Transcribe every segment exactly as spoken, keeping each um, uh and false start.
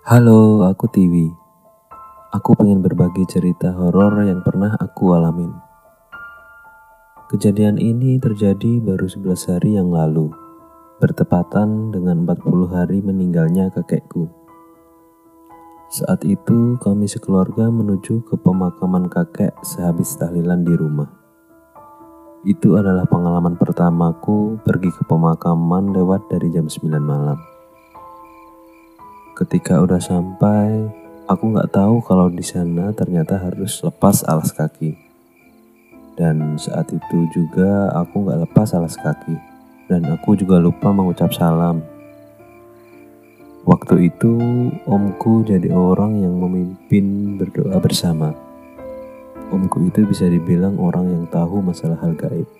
Halo, aku Tiwi. Aku pengen berbagi cerita horor yang pernah aku alamin. Kejadian ini terjadi baru sebelas hari yang lalu, bertepatan dengan empat puluh hari meninggalnya kakekku. Saat itu kami sekeluarga menuju ke pemakaman kakek sehabis tahlilan di rumah. Itu adalah pengalaman pertamaku pergi ke pemakaman lewat dari jam sembilan malam. Ketika udah sampai, aku nggak tahu kalau di sana ternyata harus lepas alas kaki. Dan saat itu juga aku nggak lepas alas kaki, dan aku juga lupa mengucap salam. Waktu itu omku jadi orang yang memimpin berdoa bersama. Omku itu bisa dibilang orang yang tahu masalah hal gaib.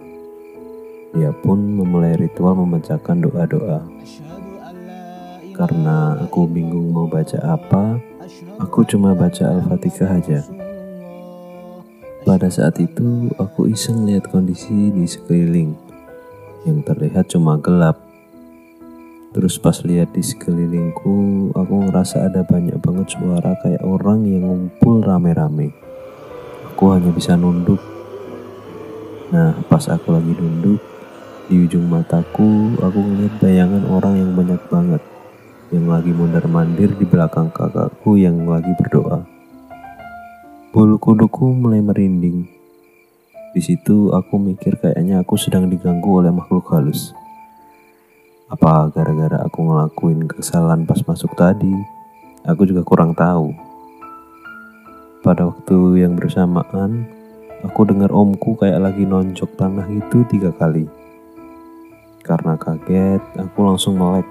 Dia pun memulai ritual membacakan doa-doa. Karena aku bingung mau baca apa, aku cuma baca Al-Fatihah aja. Pada saat itu, aku iseng lihat kondisi di sekeliling, yang terlihat cuma gelap. Terus pas lihat di sekelilingku, aku ngerasa ada banyak banget suara kayak orang yang ngumpul rame-rame. Aku hanya bisa nunduk. Nah, pas aku lagi nunduk, di ujung mataku, aku ngeliat bayangan orang yang banyak banget, yang lagi mondar-mandir di belakang kakakku yang lagi berdoa. Bulu kuduku mulai merinding. Di situ aku mikir kayaknya aku sedang diganggu oleh makhluk halus. Apa gara-gara aku ngelakuin kesalahan pas masuk tadi? Aku juga kurang tahu. Pada waktu yang bersamaan, aku dengar omku kayak lagi noncok tanah gitu tiga kali. Karena kaget, aku langsung melek.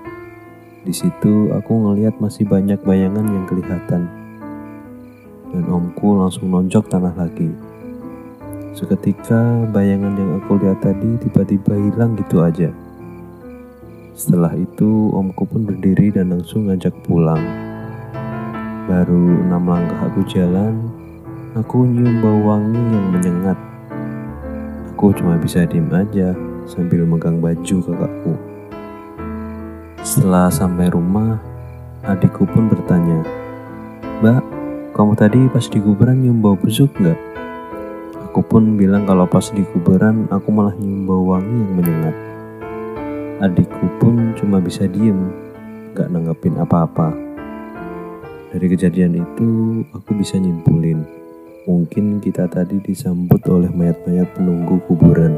Di situ aku ngelihat masih banyak bayangan yang kelihatan. Dan omku langsung nonjok tanah lagi. Seketika bayangan yang aku lihat tadi tiba-tiba hilang gitu aja. Setelah itu omku pun berdiri dan langsung ngajak pulang. Baru enam langkah aku jalan, aku nyium bau wangi yang menyengat. Aku cuma bisa diem aja sambil megang baju kakakku. Setelah sampai rumah, adikku pun bertanya, "Mbak, kamu tadi pas di kuburan nyium bau busuk nggak?" Aku pun bilang kalau pas di kuburan aku malah nyium bau wangi yang menyengat. Adikku pun cuma bisa diem, nggak nanggepin apa-apa. Dari kejadian itu, aku bisa nyimpulin, mungkin kita tadi disambut oleh mayat-mayat penunggu kuburan.